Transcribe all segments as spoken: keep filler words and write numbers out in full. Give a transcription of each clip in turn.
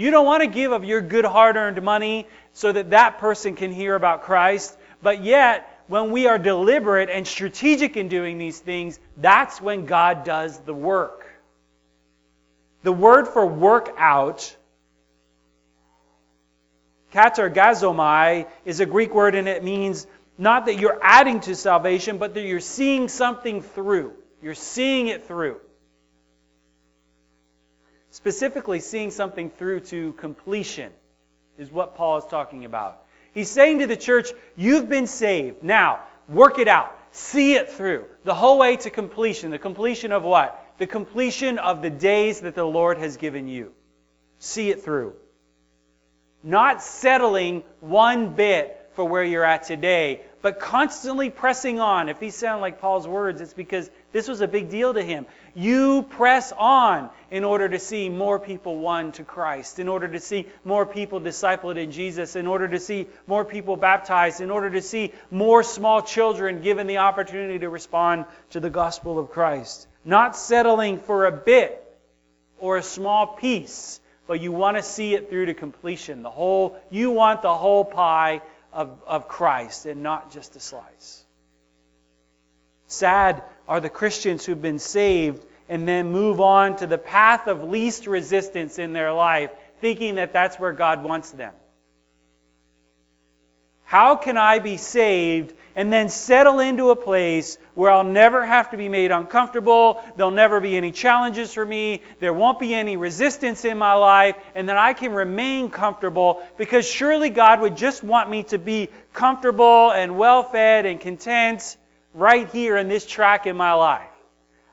You don't want to give of your good hard-earned money so that that person can hear about Christ. But yet, when we are deliberate and strategic in doing these things, that's when God does the work. The word for work out, katargazomai, is a Greek word, and it means not that you're adding to salvation, but that you're seeing something through. You're seeing it through. Specifically, seeing something through to completion is what Paul is talking about. He's saying to the church, you've been saved. Now, work it out. See it through. The whole way to completion. The completion of what? The completion of the days that the Lord has given you. See it through. Not settling one bit for where you're at today, but constantly pressing on. If these sound like Paul's words, it's because this was a big deal to him. You press on in order to see more people won to Christ, in order to see more people discipled in Jesus, in order to see more people baptized, in order to see more small children given the opportunity to respond to the gospel of Christ. Not settling for a bit or a small piece, but you want to see it through to completion. The whole, you want the whole pie Of, of Christ and not just a slice. Sad are the Christians who've been saved and then move on to the path of least resistance in their life, thinking that that's where God wants them. How can I be saved and then settle into a place where I'll never have to be made uncomfortable, there'll never be any challenges for me, there won't be any resistance in my life, and then I can remain comfortable, because surely God would just want me to be comfortable and well-fed and content right here in this track in my life.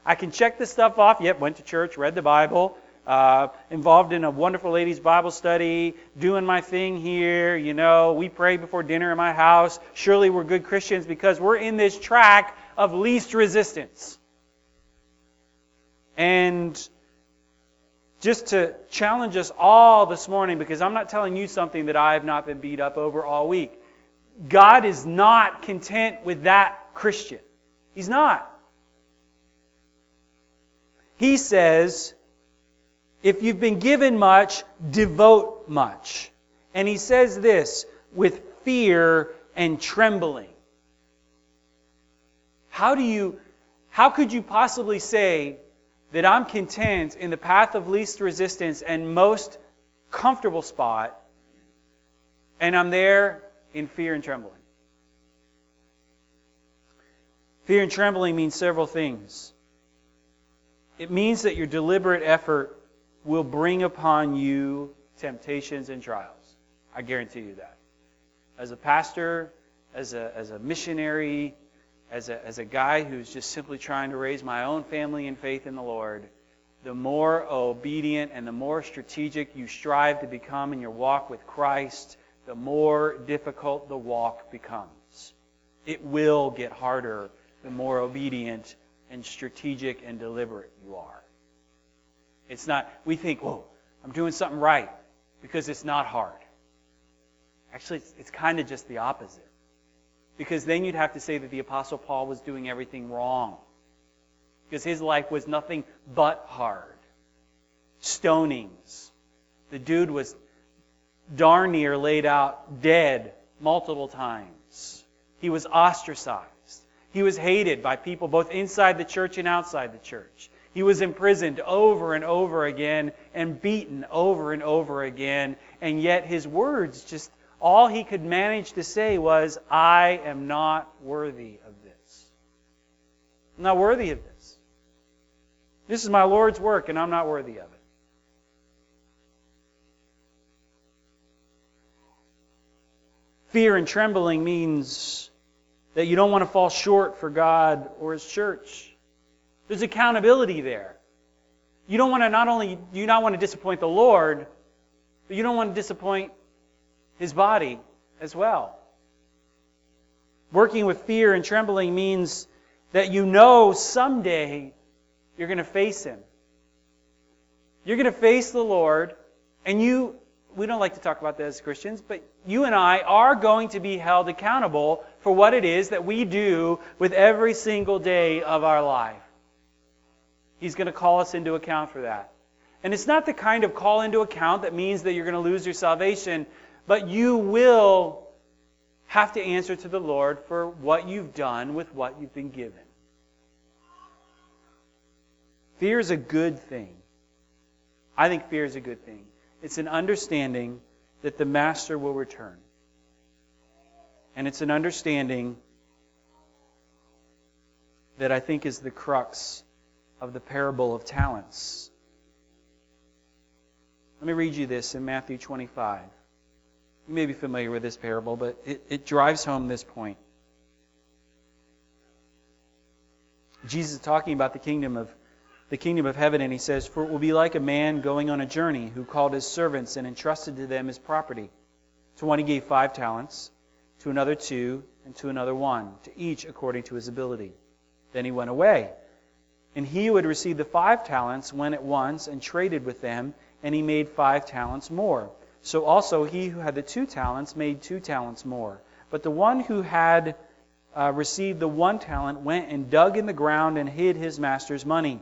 I can check this stuff off. Yep, went to church, read the Bible, Uh, involved in a wonderful ladies' Bible study, doing my thing here, you know, we pray before dinner in my house. Surely we're good Christians because we're in this track of least resistance. And just to challenge us all this morning, because I'm not telling you something that I have not been beat up over all week. God is not content with that Christian. He's not. He says, if you've been given much, devote much. And he says this, with fear and trembling. How do you, how could you possibly say that I'm content in the path of least resistance and most comfortable spot, and I'm there in fear and trembling? Fear and trembling means several things. It means that your deliberate effort will bring upon you temptations and trials. I guarantee you that. As a pastor, as a as a missionary, as a as a guy who's just simply trying to raise my own family in faith in the Lord, the more obedient and the more strategic you strive to become in your walk with Christ, the more difficult the walk becomes. It will get harder the more obedient and strategic and deliberate you are. It's not, we think, whoa, I'm doing something right because it's not hard. Actually, it's, it's kind of just the opposite. Because then you'd have to say that the Apostle Paul was doing everything wrong. Because his life was nothing but hard. Stonings. The dude was darn near laid out dead multiple times. He was ostracized. He was hated by people both inside the church and outside the church. He was imprisoned over and over again and beaten over and over again. And yet his words, just all he could manage to say was, I am not worthy of this. I'm not worthy of this. This is my Lord's work and I'm not worthy of it. Fear and trembling means that you don't want to fall short for God or His church. There's accountability there. You don't want to not only you not want to disappoint the Lord, but you don't want to disappoint His body as well. Working with fear and trembling means that you know someday you're going to face Him. You're going to face the Lord, and you we don't like to talk about that as Christians, but you and I are going to be held accountable for what it is that we do with every single day of our life. He's going to call us into account for that. And it's not the kind of call into account that means that you're going to lose your salvation, but you will have to answer to the Lord for what you've done with what you've been given. Fear is a good thing. I think fear is a good thing. It's an understanding that the Master will return. And it's an understanding that I think is the crux of the parable of talents. Let me read you this in Matthew twenty-five. You may be familiar with this parable, but it, it drives home this point. Jesus is talking about the kingdom of the kingdom of heaven, and he says, "For it will be like a man going on a journey who called his servants and entrusted to them his property. To one he gave five talents, to another two, and to another one, to each according to his ability. Then he went away. And he who had received the five talents went at once and traded with them, and he made five talents more. So also he who had the two talents made two talents more. But the one who had uh, received the one talent went and dug in the ground and hid his master's money.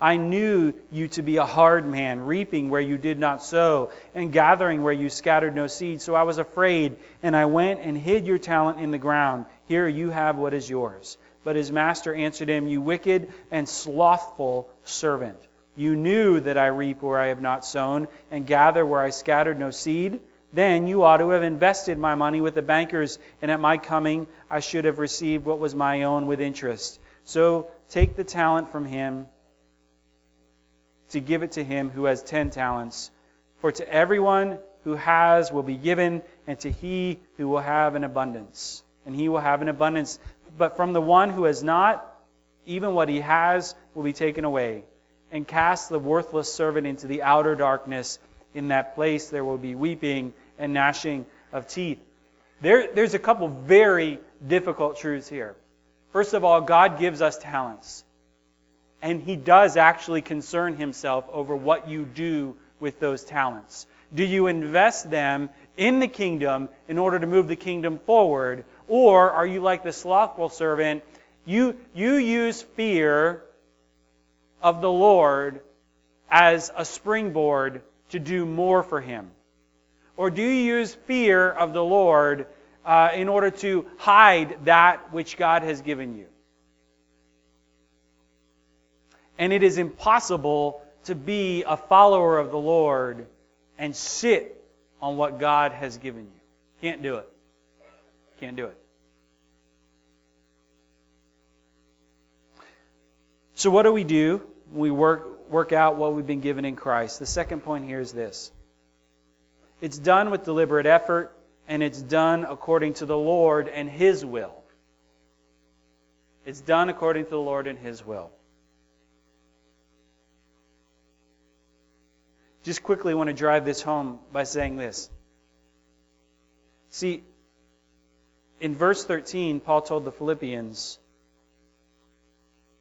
I knew you to be a hard man, reaping where you did not sow, and gathering where you scattered no seed. So I was afraid, and I went and hid your talent in the ground. Here you have what is yours.' But his master answered him, 'You wicked and slothful servant, you knew that I reap where I have not sown, and gather where I scattered no seed. Then you ought to have invested my money with the bankers, and at my coming I should have received what was my own with interest. So take the talent from him to give it to him who has ten talents. For to everyone who has will be given, and to he who will have an abundance. And he will have an abundance. But from the one who has not, even what he has will be taken away. And cast the worthless servant into the outer darkness. In that place there will be weeping and gnashing of teeth." There, there's a couple very difficult truths here. First of all, God gives us talents. And he does actually concern himself over what you do with those talents. Do you invest them in the kingdom in order to move the kingdom forward? Or are you like the slothful servant? You, you use fear of the Lord as a springboard to do more for him? Or do you use fear of the Lord uh, in order to hide that which God has given you? And it is impossible to be a follower of the Lord and sit on what God has given you. Can't do it. Can't do it. So what do we do? We work... Work out what we've been given in Christ. The second point here is this. It's done with deliberate effort, and it's done according to the Lord and His will. It's done according to the Lord and His will. Just quickly want to drive this home by saying this. See, in verse thirteen, Paul told the Philippians,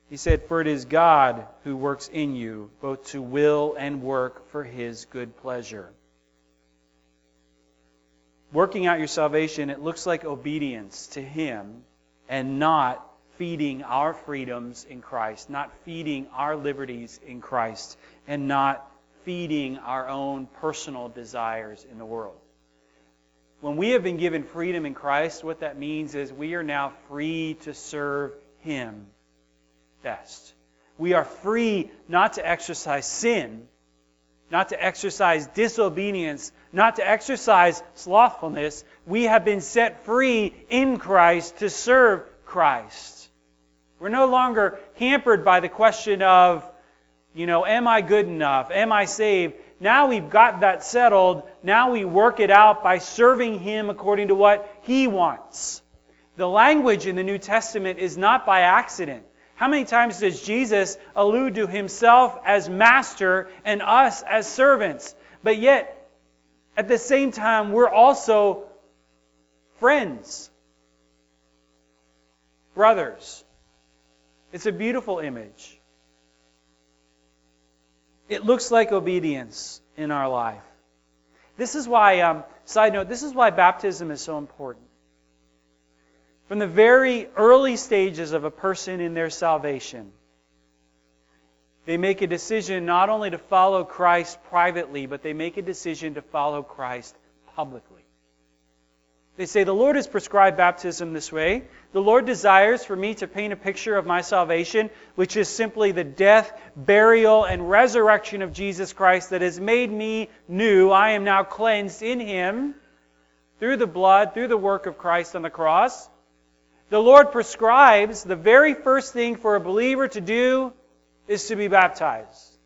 he said, "For it is God who works in you, both to will and work for His good pleasure." Working out your salvation, it looks like obedience to Him and not feeding our freedoms in Christ, not feeding our liberties in Christ, and not feeding our own personal desires in the world. When we have been given freedom in Christ, what that means is we are now free to serve Him best. We are free not to exercise sin, not to exercise disobedience, not to exercise slothfulness. We have been set free in Christ to serve Christ. We're no longer hampered by the question of, you know, am I good enough? Am I saved? Now we've got that settled. Now we work it out by serving Him according to what He wants. The language in the New Testament is not by accident. How many times does Jesus allude to Himself as Master and us as servants? But yet, at the same time, we're also friends, brothers. It's a beautiful image. It looks like obedience in our life. This is why, um, side note, this is why baptism is so important. From the very early stages of a person in their salvation, they make a decision not only to follow Christ privately, but they make a decision to follow Christ publicly. They say, the Lord has prescribed baptism this way. The Lord desires for me to paint a picture of my salvation, which is simply the death, burial, and resurrection of Jesus Christ that has made me new. I am now cleansed in Him through the blood, through the work of Christ on the cross. The Lord prescribes the very first thing for a believer to do is to be baptized.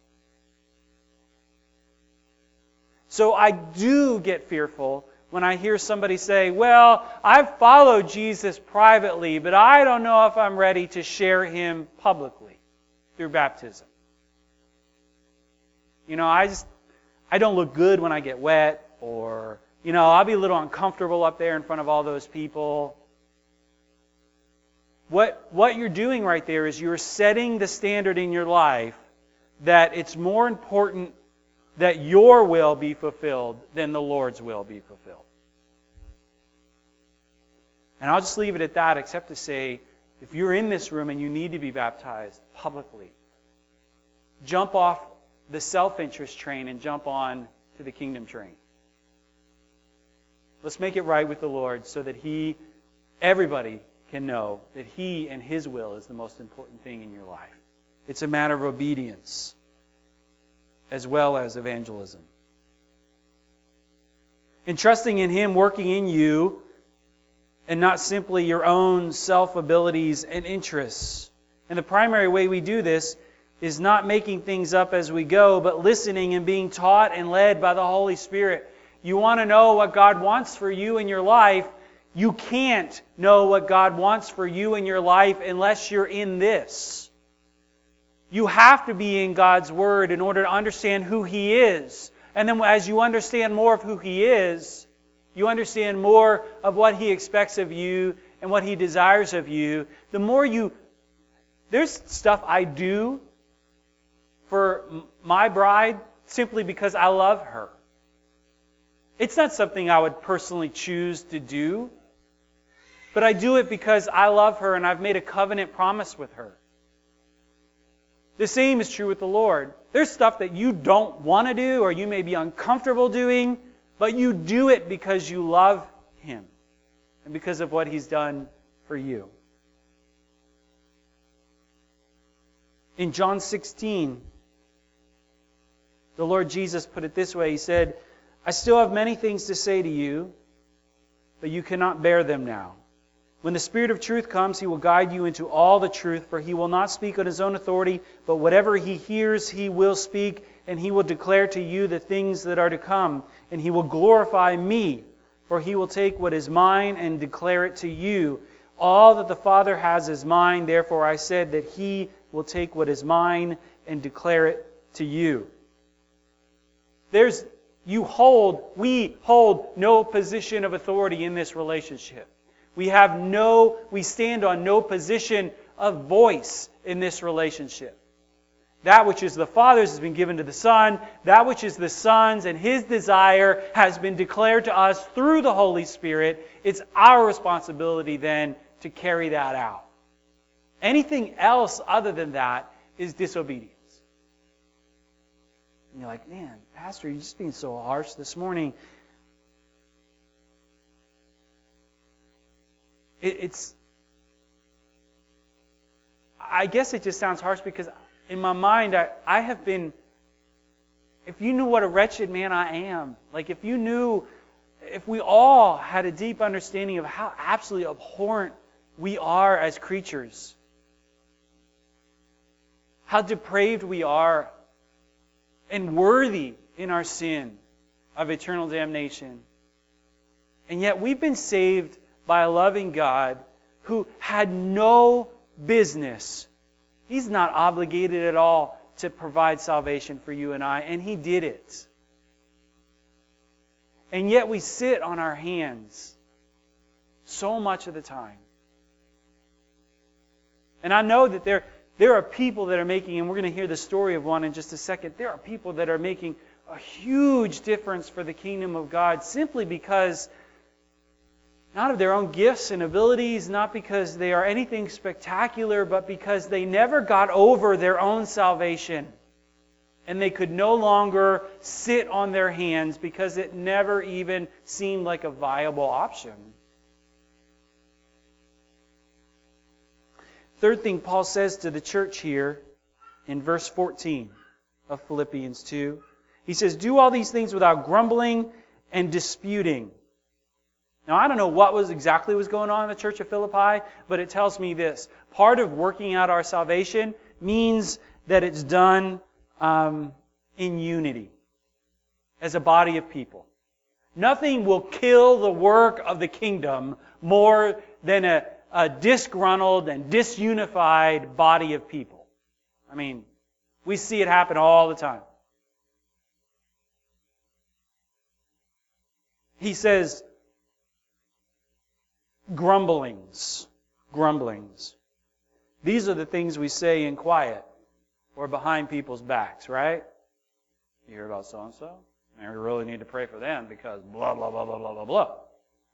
So I do get fearful when I hear somebody say, well, I've followed Jesus privately, but I don't know if I'm ready to share Him publicly through baptism. You know, I just, I don't look good when I get wet, or, you know, I'll be a little uncomfortable up there in front of all those people. What, what you're doing right there is you're setting the standard in your life that it's more important that your will be fulfilled than the Lord's will be fulfilled. And I'll just leave it at that, except to say, if you're in this room and you need to be baptized publicly, jump off the self-interest train and jump on to the kingdom train. Let's make it right with the Lord so that He, everybody can know that He and His will is the most important thing in your life. It's a matter of obedience as well as evangelism. And trusting in Him working in you and not simply your own self-abilities and interests. And the primary way we do this is not making things up as we go, but listening and being taught and led by the Holy Spirit. You want to know what God wants for you in your life. You can't know what God wants for you in your life unless you're in this. You have to be in God's Word in order to understand who He is. And then as you understand more of who He is, you understand more of what He expects of you and what He desires of you. The more you... There's stuff I do for my bride simply because I love her. It's not something I would personally choose to do, but I do it because I love her and I've made a covenant promise with her. The same is true with the Lord. There's stuff that you don't want to do or you may be uncomfortable doing, but you do it because you love Him and because of what He's done for you. In John sixteen, the Lord Jesus put it this way. He said, I still have many things to say to you, but you cannot bear them now. When the Spirit of truth comes, He will guide you into all the truth, for He will not speak on His own authority, but whatever He hears, He will speak, and He will declare to you the things that are to come, and He will glorify me, for He will take what is mine and declare it to you. All that the Father has is mine, therefore I said that He will take what is mine and declare it to you. There's, you hold, we hold no position of authority in this relationship. We have no, we stand on no position of voice in this relationship. That which is the Father's has been given to the Son. That which is the Son's and His desire has been declared to us through the Holy Spirit. It's our responsibility then to carry that out. Anything else other than that is disobedience. And you're like, man, Pastor, you're just being so harsh this morning. It's, I guess it just sounds harsh because in my mind, I, I have been, if you knew what a wretched man I am, like if you knew, if we all had a deep understanding of how absolutely abhorrent we are as creatures, how depraved we are and worthy in our sin of eternal damnation. And yet we've been saved by a loving God who had no business. He's not obligated at all to provide salvation for you and I, and He did it. And yet we sit on our hands so much of the time. And I know that there, there are people that are making, and we're going to hear the story of one in just a second, there are people that are making a huge difference for the kingdom of God simply because, not of their own gifts and abilities, not because they are anything spectacular, but because they never got over their own salvation. And they could no longer sit on their hands because it never even seemed like a viable option. Third thing Paul says to the church here in verse fourteen of Philippians two. He says, do all these things without grumbling and disputing. Now, I don't know what was exactly was going on in the church of Philippi, but it tells me this. Part of working out our salvation means that it's done um, in unity as a body of people. Nothing will kill the work of the kingdom more than a, a disgruntled and disunified body of people. I mean, we see it happen all the time. He says, Grumblings, grumblings. These are the things we say in quiet or behind people's backs, right? You hear about so-and-so? Man, we really need to pray for them because blah, blah, blah, blah, blah, blah, blah.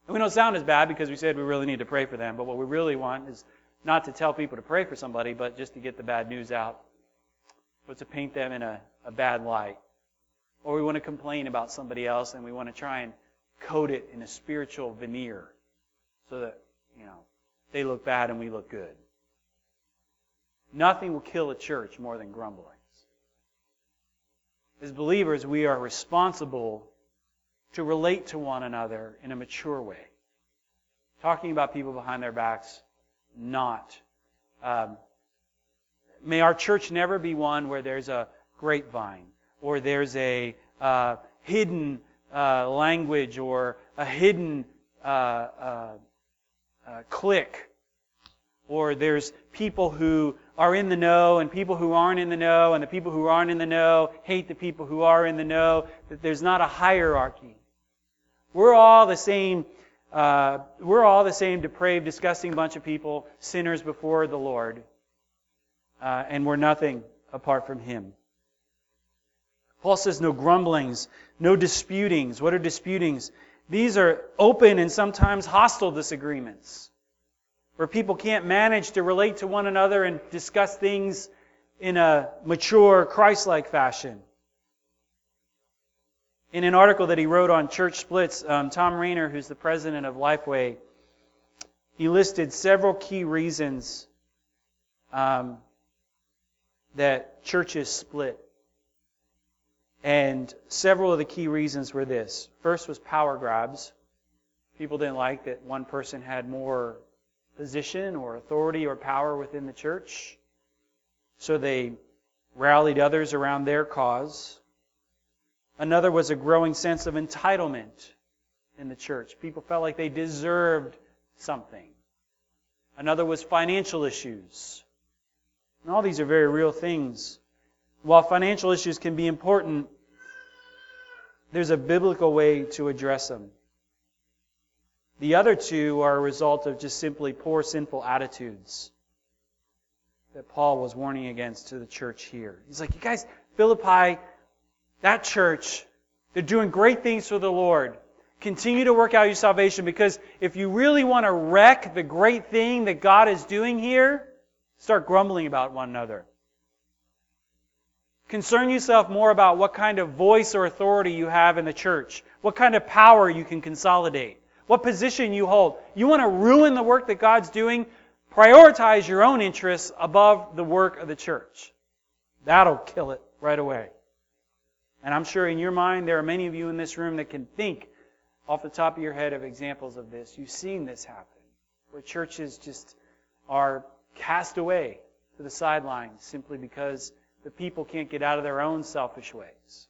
And we don't sound as bad because we said we really need to pray for them, but what we really want is not to tell people to pray for somebody, but just to get the bad news out, but to paint them in a, a bad light. Or we want to complain about somebody else and we want to try and coat it in a spiritual veneer, so that, you know, they look bad and we look good. Nothing will kill a church more than grumblings. As believers, we are responsible to relate to one another in a mature way. Talking about people behind their backs, not. Um, may our church never be one where there's a grapevine or there's a uh, hidden uh, language or a hidden uh, uh Uh, click, or there's people who are in the know and people who aren't in the know, and the people who aren't in the know hate the people who are in the know, that there's not a hierarchy. We're all the same, uh, we're all the same depraved, disgusting bunch of people, sinners before the Lord, uh, and we're nothing apart from Him. Paul says no grumblings, no disputings. What are disputings? These are open and sometimes hostile disagreements where people can't manage to relate to one another and discuss things in a mature, Christ-like fashion. In an article that he wrote on church splits, um, Tom Rainer, who's the president of LifeWay, he listed several key reasons um, that churches split. And several of the key reasons were this. First was power grabs. People didn't like that one person had more position or authority or power within the church, so they rallied others around their cause. Another was a growing sense of entitlement in the church. People felt like they deserved something. Another was financial issues. And all these are very real things. While financial issues can be important, there's a biblical way to address them. The other two are a result of just simply poor sinful attitudes that Paul was warning against to the church here. He's like, you guys, Philippi, that church, they're doing great things for the Lord. Continue to work out your salvation, because if you really want to wreck the great thing that God is doing here, start grumbling about one another. Concern yourself more about what kind of voice or authority you have in the church, what kind of power you can consolidate, what position you hold. You want to ruin the work that God's doing? Prioritize your own interests above the work of the church. That'll kill it right away. And I'm sure in your mind there are many of you in this room that can think off the top of your head of examples of this. You've seen this happen, where churches just are cast away to the sidelines simply because the people can't get out of their own selfish ways.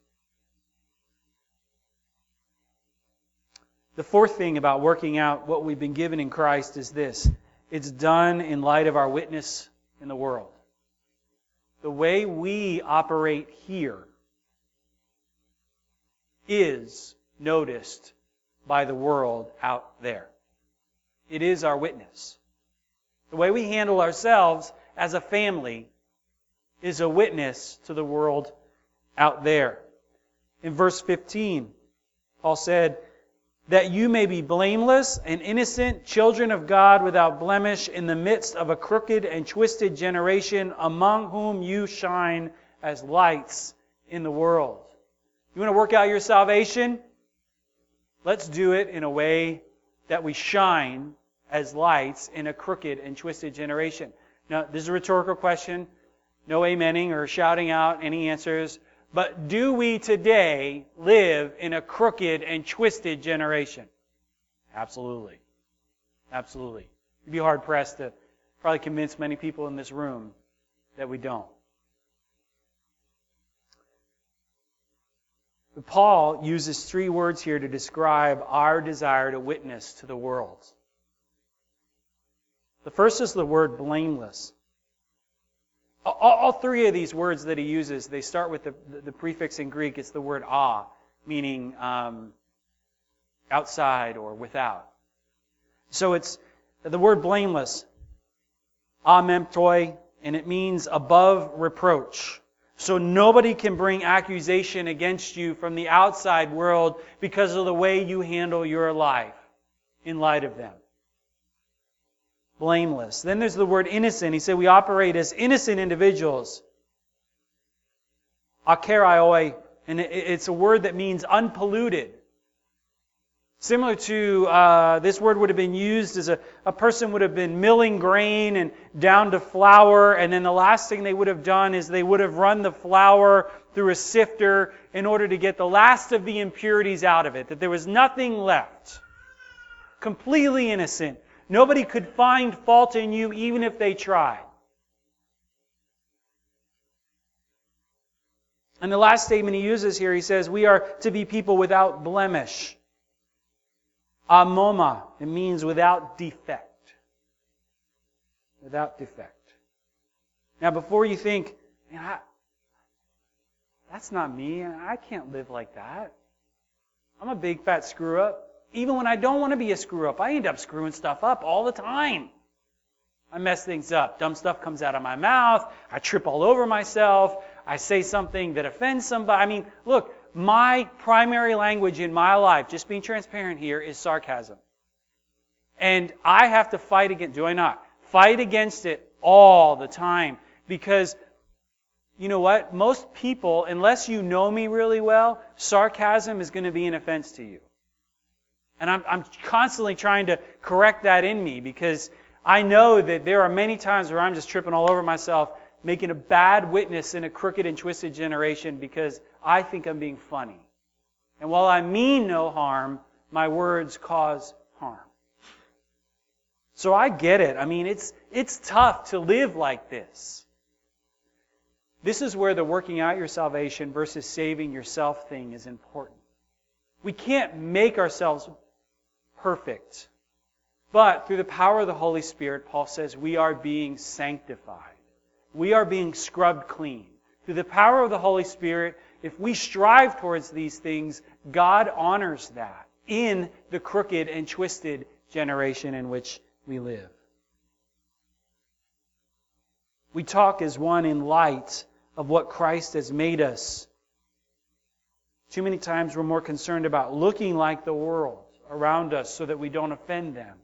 The fourth thing about working out what we've been given in Christ is this. It's done in light of our witness in the world. The way we operate here is noticed by the world out there. It is our witness. The way we handle ourselves as a family is a witness to the world out there. In verse fifteen, Paul said, that you may be blameless and innocent, children of God without blemish, in the midst of a crooked and twisted generation, among whom you shine as lights in the world. You want to work out your salvation? Let's do it in a way that we shine as lights in a crooked and twisted generation. Now, this is a rhetorical question. No amening or shouting out any answers. But do we today live in a crooked and twisted generation? Absolutely. Absolutely. You'd be hard-pressed to probably convince many people in this room that we don't. But Paul uses three words here to describe our desire to witness to the world. The first is the word blameless. All three of these words that he uses, they start with the, the prefix in Greek. It's the word a, meaning um, outside or without. So it's the word blameless, amemtoi, and it means above reproach. So nobody can bring accusation against you from the outside world because of the way you handle your life in light of them. Blameless. Then there's the word innocent. He said we operate as innocent individuals. Akeraioi, and it's a word that means unpolluted. Similar to uh, this word would have been used as a, a person would have been milling grain and down to flour, and then the last thing they would have done is they would have run the flour through a sifter in order to get the last of the impurities out of it, that there was nothing left. Completely innocent. Nobody could find fault in you even if they tried. And the last statement he uses here, he says, we are to be people without blemish. Amoma, it means without defect. Without defect. Now before you think, man, I, that's not me, I can't live like that. I'm a big fat screw up. Even when I don't want to be a screw-up, I end up screwing stuff up all the time. I mess things up. Dumb stuff comes out of my mouth. I trip all over myself. I say something that offends somebody. I mean, look, my primary language in my life, just being transparent here, is sarcasm. And I have to fight against, do I not? Fight against it all the time. Because, you know what? Most people, unless you know me really well, sarcasm is going to be an offense to you. And I'm, I'm constantly trying to correct that in me because I know that there are many times where I'm just tripping all over myself, making a bad witness in a crooked and twisted generation because I think I'm being funny. And while I mean no harm, my words cause harm. So I get it. I mean, it's it's tough to live like this. This is where the working out your salvation versus saving yourself thing is important. We can't make ourselves perfect. But through the power of the Holy Spirit, Paul says, we are being sanctified. We are being scrubbed clean. Through the power of the Holy Spirit, if we strive towards these things, God honors that in the crooked and twisted generation in which we live. We talk as one in light of what Christ has made us. Too many times we're more concerned about looking like the world around us so that we don't offend them,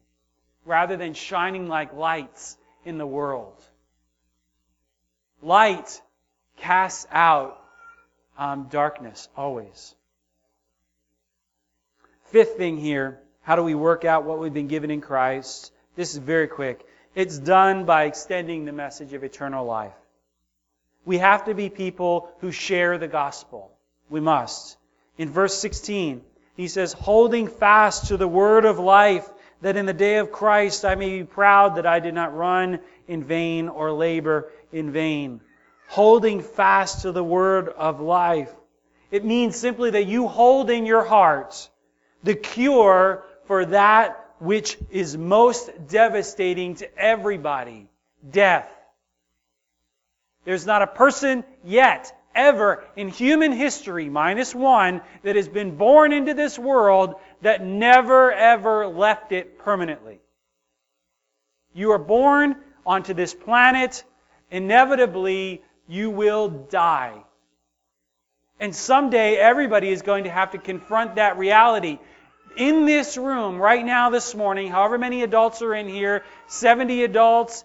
rather than shining like lights in the world. Light casts out um, darkness, always. Fifth thing here, how do we work out what we've been given in Christ? This is very quick. It's done by extending the message of eternal life. We have to be people who share the gospel. We must. In verse sixteen, he says, holding fast to the word of life, that in the day of Christ I may be proud that I did not run in vain or labor in vain. holding fast to the word of life. It means simply that you hold in your heart the cure for that which is most devastating to everybody, death. There's not a person yet, ever, in human history, minus one, that has been born into this world that never, ever left it permanently. You are born onto this planet, inevitably you will die. And someday everybody is going to have to confront that reality. In this room, right now this morning, however many adults are in here, seventy adults,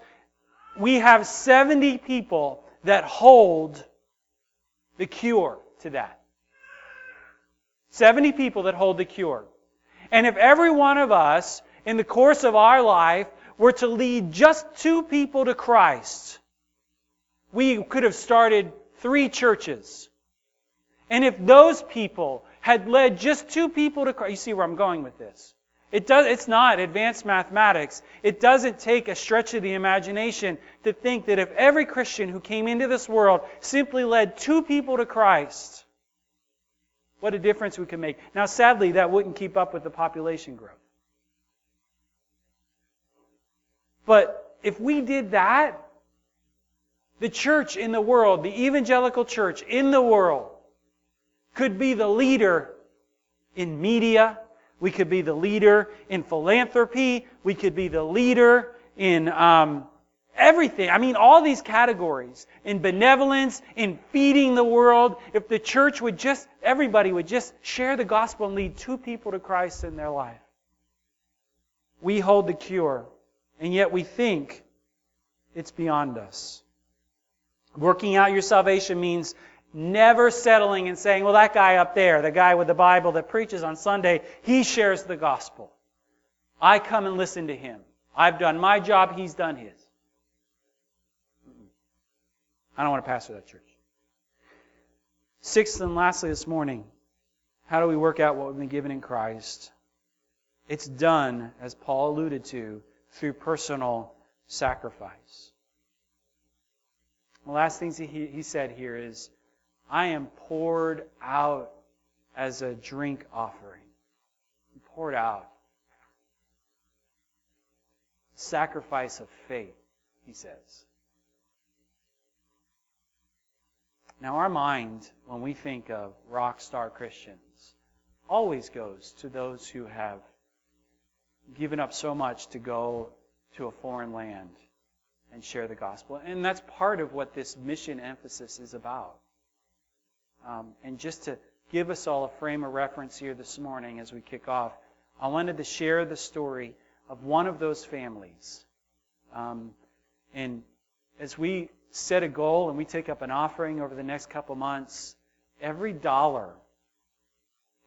we have seventy people that hold the cure to that. seventy people that hold the cure. And if every one of us, in the course of our life, were to lead just two people to Christ, we could have started three churches. And if those people had led just two people to Christ, you see where I'm going with this. It does, it's not advanced mathematics. It doesn't take a stretch of the imagination to think that if every Christian who came into this world simply led two people to Christ, what a difference we could make. Now, sadly, that wouldn't keep up with the population growth. But if we did that, the church in the world, the evangelical church in the world, could be the leader in media. We could be the leader in philanthropy. We could be the leader in um, everything. I mean, all these categories. In benevolence, in feeding the world. If the church would just, everybody would just share the gospel and lead two people to Christ in their life. We hold the cure, and yet we think it's beyond us. Working out your salvation means never settling and saying, well, that guy up there, the guy with the Bible that preaches on Sunday, he shares the gospel. I come and listen to him. I've done my job, he's done his. I don't want to pastor that church. Sixth and lastly this morning, how do we work out what we've been given in Christ? It's done, as Paul alluded to, through personal sacrifice. The last things he, he said here is, I am poured out as a drink offering. I'm poured out. Sacrifice of faith, he says. Now our mind, when we think of rock star Christians, always goes to those who have given up so much to go to a foreign land and share the gospel. And that's part of what this mission emphasis is about. Um, and just to give us all a frame of reference here this morning as we kick off, I wanted to share the story of one of those families. Um, and as we set a goal and we take up an offering over the next couple months, every dollar,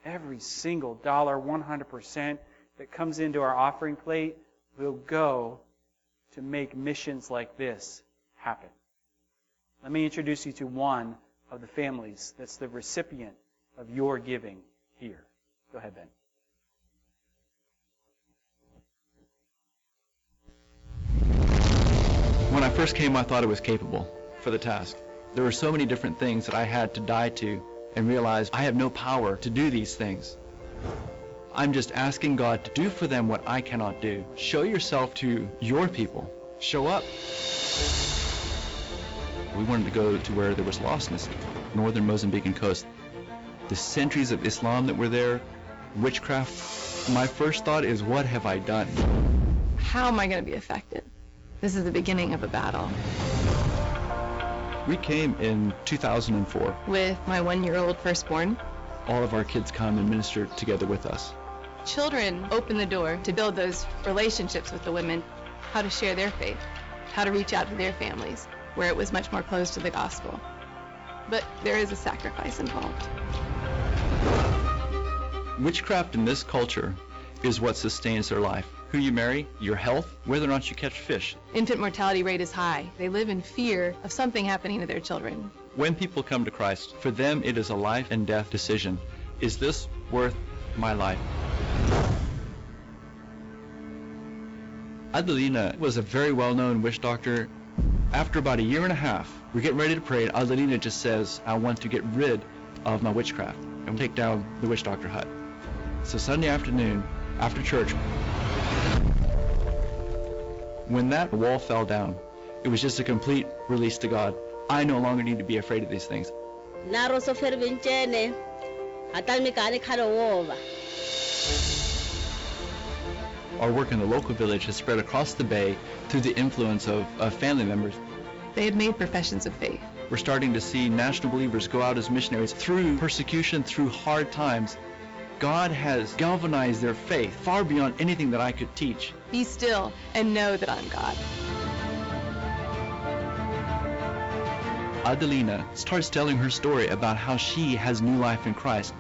every single dollar, one hundred percent that comes into our offering plate will go to make missions like this happen. Let me introduce you to one of the families that's the recipient of your giving here. Go ahead, Ben. When I first came, I thought I was capable for the task. There were so many different things that I had to die to and realize I have no power to do these things. I'm just asking God to do for them what I cannot do. Show yourself to your people. Show up. We wanted to go to where there was lostness, northern Mozambican coast. The centuries of Islam that were there, witchcraft. My first thought is, what have I done? How am I going to be affected? This is the beginning of a battle. We came in two thousand four. With my one-year-old firstborn. All of our kids come and minister together with us. Children open the door to build those relationships with the women, how to share their faith, how to reach out to their families, where it was much more closed to the gospel. But there is a sacrifice involved. Witchcraft in this culture is what sustains their life. Who you marry, your health, whether or not you catch fish. Infant mortality rate is high. They live in fear of something happening to their children. When people come to Christ, for them it is a life and death decision. Is this worth my life? Adelina was a very well-known witch doctor. After about a year and a half, we're getting ready to pray, and Adelina just says, I want to get rid of my witchcraft and take down the witch doctor hut. So Sunday afternoon, after church, when that wall fell down, it was just a complete release to God. I no longer need to be afraid of these things. Our work in the local village has spread across the bay through the influence of, of family members. They have made professions of faith. We're starting to see national believers go out as missionaries through persecution, through hard times. God has galvanized their faith far beyond anything that I could teach. Be still and know that I'm God. Adelina starts telling her story about how she has new life in Christ.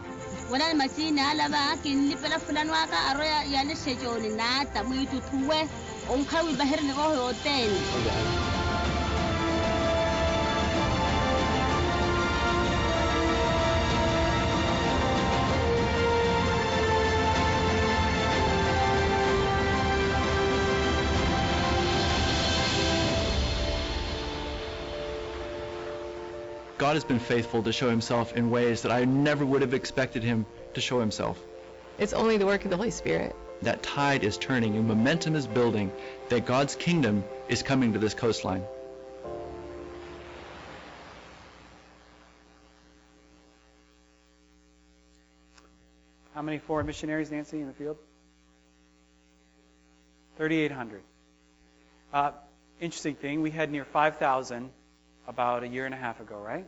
God has been faithful to show himself in ways that I never would have expected him to show himself. It's only the work of the Holy Spirit. That tide is turning and momentum is building, that God's kingdom is coming to this coastline. How many foreign missionaries, Nancy, in the field? thirty-eight hundred. Uh, interesting thing, we had near five thousand about a year and a half ago, right?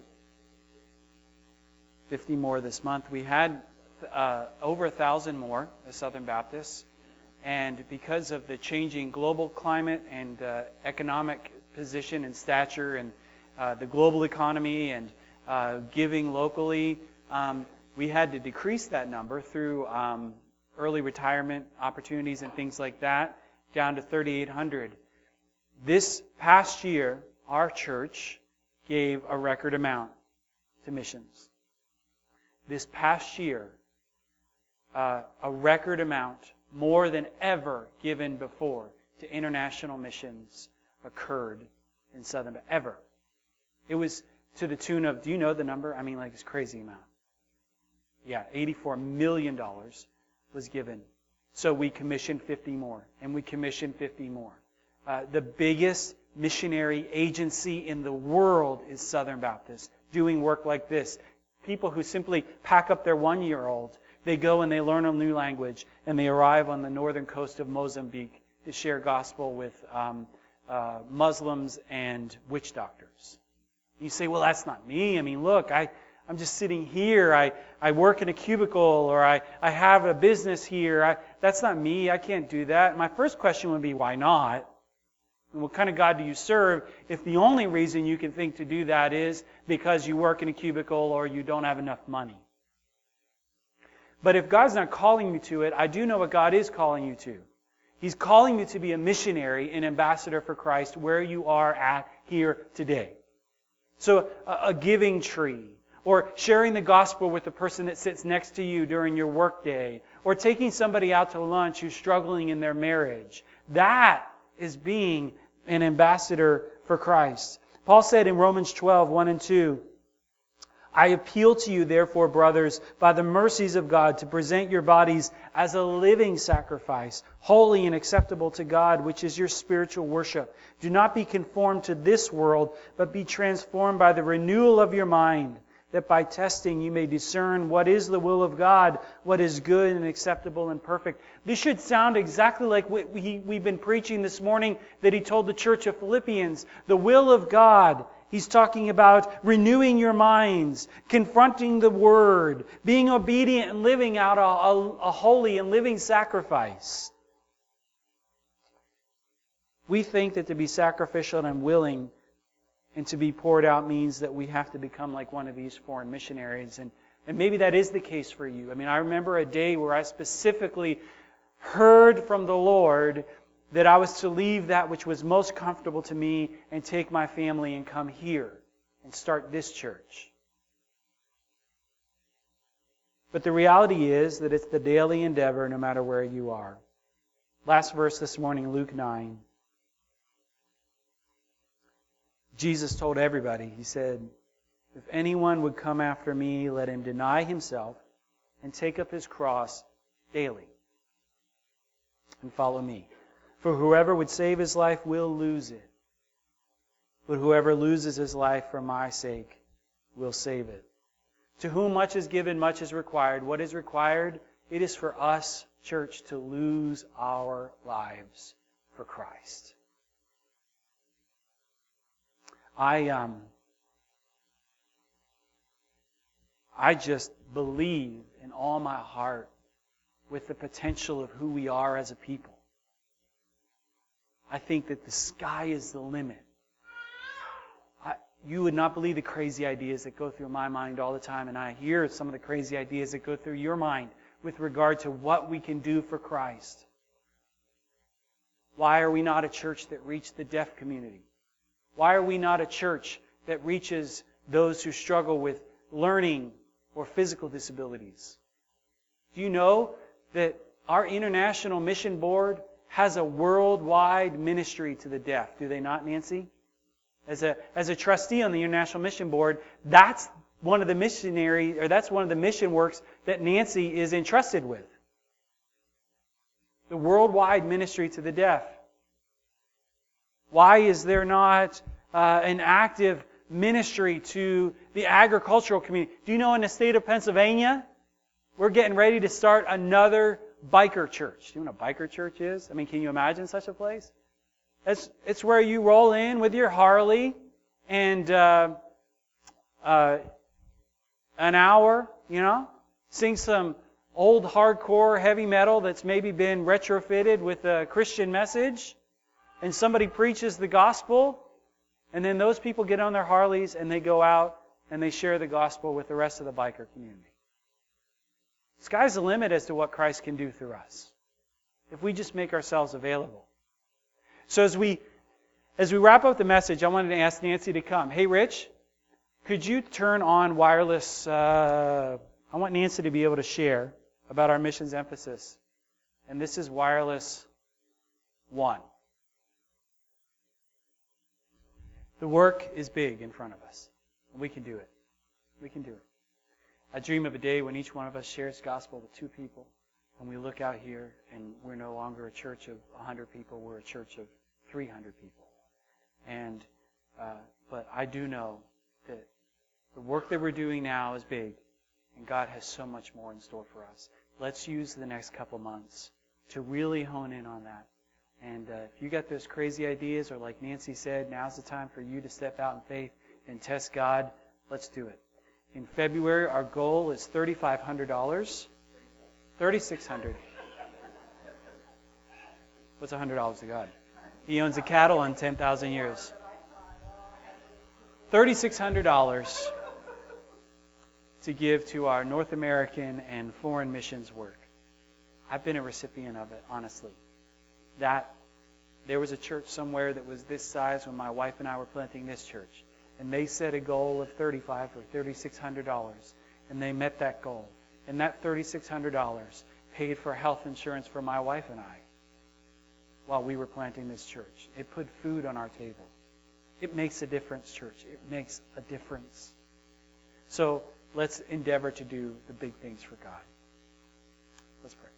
fifty more this month. We had uh, over a thousand more, the Southern Baptists, and because of the changing global climate and uh, economic position and stature and uh, the global economy and uh, giving locally, um, we had to decrease that number through um, early retirement opportunities and things like that, down to thirty-eight hundred. This past year, our church gave a record amount to missions. This past year, uh, a record amount, more than ever given before, to international missions occurred in Southern, ever. It was to the tune of, do you know the number? I mean, like, it's crazy amount. Yeah, eighty-four million dollars was given. So we commissioned fifty more, and we commissioned fifty more. Uh, the biggest missionary agency in the world is Southern Baptist, doing work like this. People who simply pack up their one-year-old, they go and they learn a new language, and they arrive on the northern coast of Mozambique to share gospel with um, uh, Muslims and witch doctors. You say, well, that's not me. I mean, look, I, I'm just sitting here. I, I work in a cubicle, or I, I have a business here. I, that's not me. I can't do that. My first question would be, why not? And what kind of God do you serve if the only reason you can think to do that is because you work in a cubicle or you don't have enough money? But if God's not calling you to it, I do know what God is calling you to. He's calling you to be a missionary, an ambassador for Christ, where you are at here today. So a, a giving tree, or sharing the gospel with the person that sits next to you during your workday, or taking somebody out to lunch who's struggling in their marriage. That is being an ambassador for Christ. Paul said in Romans twelve, one and two, I appeal to you, therefore, brothers, by the mercies of God, to present your bodies as a living sacrifice, holy and acceptable to God, which is your spiritual worship. Do not be conformed to this world, but be transformed by the renewal of your mind, that by testing you may discern what is the will of God, what is good and acceptable and perfect. This should sound exactly like what we've been preaching this morning that he told the church of Philippians. The will of God, he's talking about renewing your minds, confronting the Word, being obedient and living out a, a, a holy and living sacrifice. We think that to be sacrificial and willing and to be poured out means that we have to become like one of these foreign missionaries. And, and maybe that is the case for you. I mean, I remember a day where I specifically heard from the Lord that I was to leave that which was most comfortable to me and take my family and come here and start this church. But the reality is that it's the daily endeavor no matter where you are. Last verse this morning, Luke nine. Jesus told everybody, he said, if anyone would come after me, let him deny himself and take up his cross daily and follow me. For whoever would save his life will lose it. But whoever loses his life for my sake will save it. To whom much is given, much is required. What is required? It is for us, church, to lose our lives for Christ. I um. I just believe in all my heart with the potential of who we are as a people. I think that the sky is the limit. I, you would not believe the crazy ideas that go through my mind all the time, and I hear some of the crazy ideas that go through your mind with regard to what we can do for Christ. Why are we not a church that reached the deaf community? Why are we not a church that reaches those who struggle with learning or physical disabilities? Do you know that our International Mission Board has a worldwide ministry to the deaf? Do they not, Nancy? As a as a trustee on the International Mission Board, that's one of the missionary or that's one of the mission works that Nancy is entrusted with. The worldwide ministry to the deaf. Why is there not uh, an active ministry to the agricultural community? Do you know in the state of Pennsylvania, we're getting ready to start another biker church? Do you know what a biker church is? I mean, can you imagine such a place? It's, it's where you roll in with your Harley and uh, uh, an hour, you know, sing some old hardcore heavy metal that's maybe been retrofitted with a Christian message, and somebody preaches the gospel. And then those people get on their Harleys and they go out and they share the gospel with the rest of the biker community. Sky's the limit as to what Christ can do through us if we just make ourselves available. So as we as we wrap up the message, I wanted to ask Nancy to come. Hey, Rich, could you turn on wireless? Uh, I want Nancy to be able to share about our missions emphasis. And this is wireless one. The work is big in front of us. We can do it. We can do it. I dream of a day when each one of us shares gospel with two people, and we look out here, and we're no longer a church of one hundred people. We're a church of three hundred people. And uh, but I do know that the work that we're doing now is big, and God has so much more in store for us. Let's use the next couple months to really hone in on that. And uh, if you got those crazy ideas, or like Nancy said, now's the time for you to step out in faith and test God. Let's do it. In February, our goal is three thousand five hundred dollars. three thousand six hundred dollars. What's one hundred dollars to God? He owns the cattle on ten thousand years. three thousand six hundred dollars to give to our North American and foreign missions work. I've been a recipient of it, honestly. That there was a church somewhere that was this size when my wife and I were planting this church, and they set a goal of thirty-five or thirty-six hundred dollars, and they met that goal. And that thirty-six hundred dollars paid for health insurance for my wife and I while we were planting this church. It put food on our table. It makes a difference, church. It makes a difference. So let's endeavor to do the big things for God. Let's pray.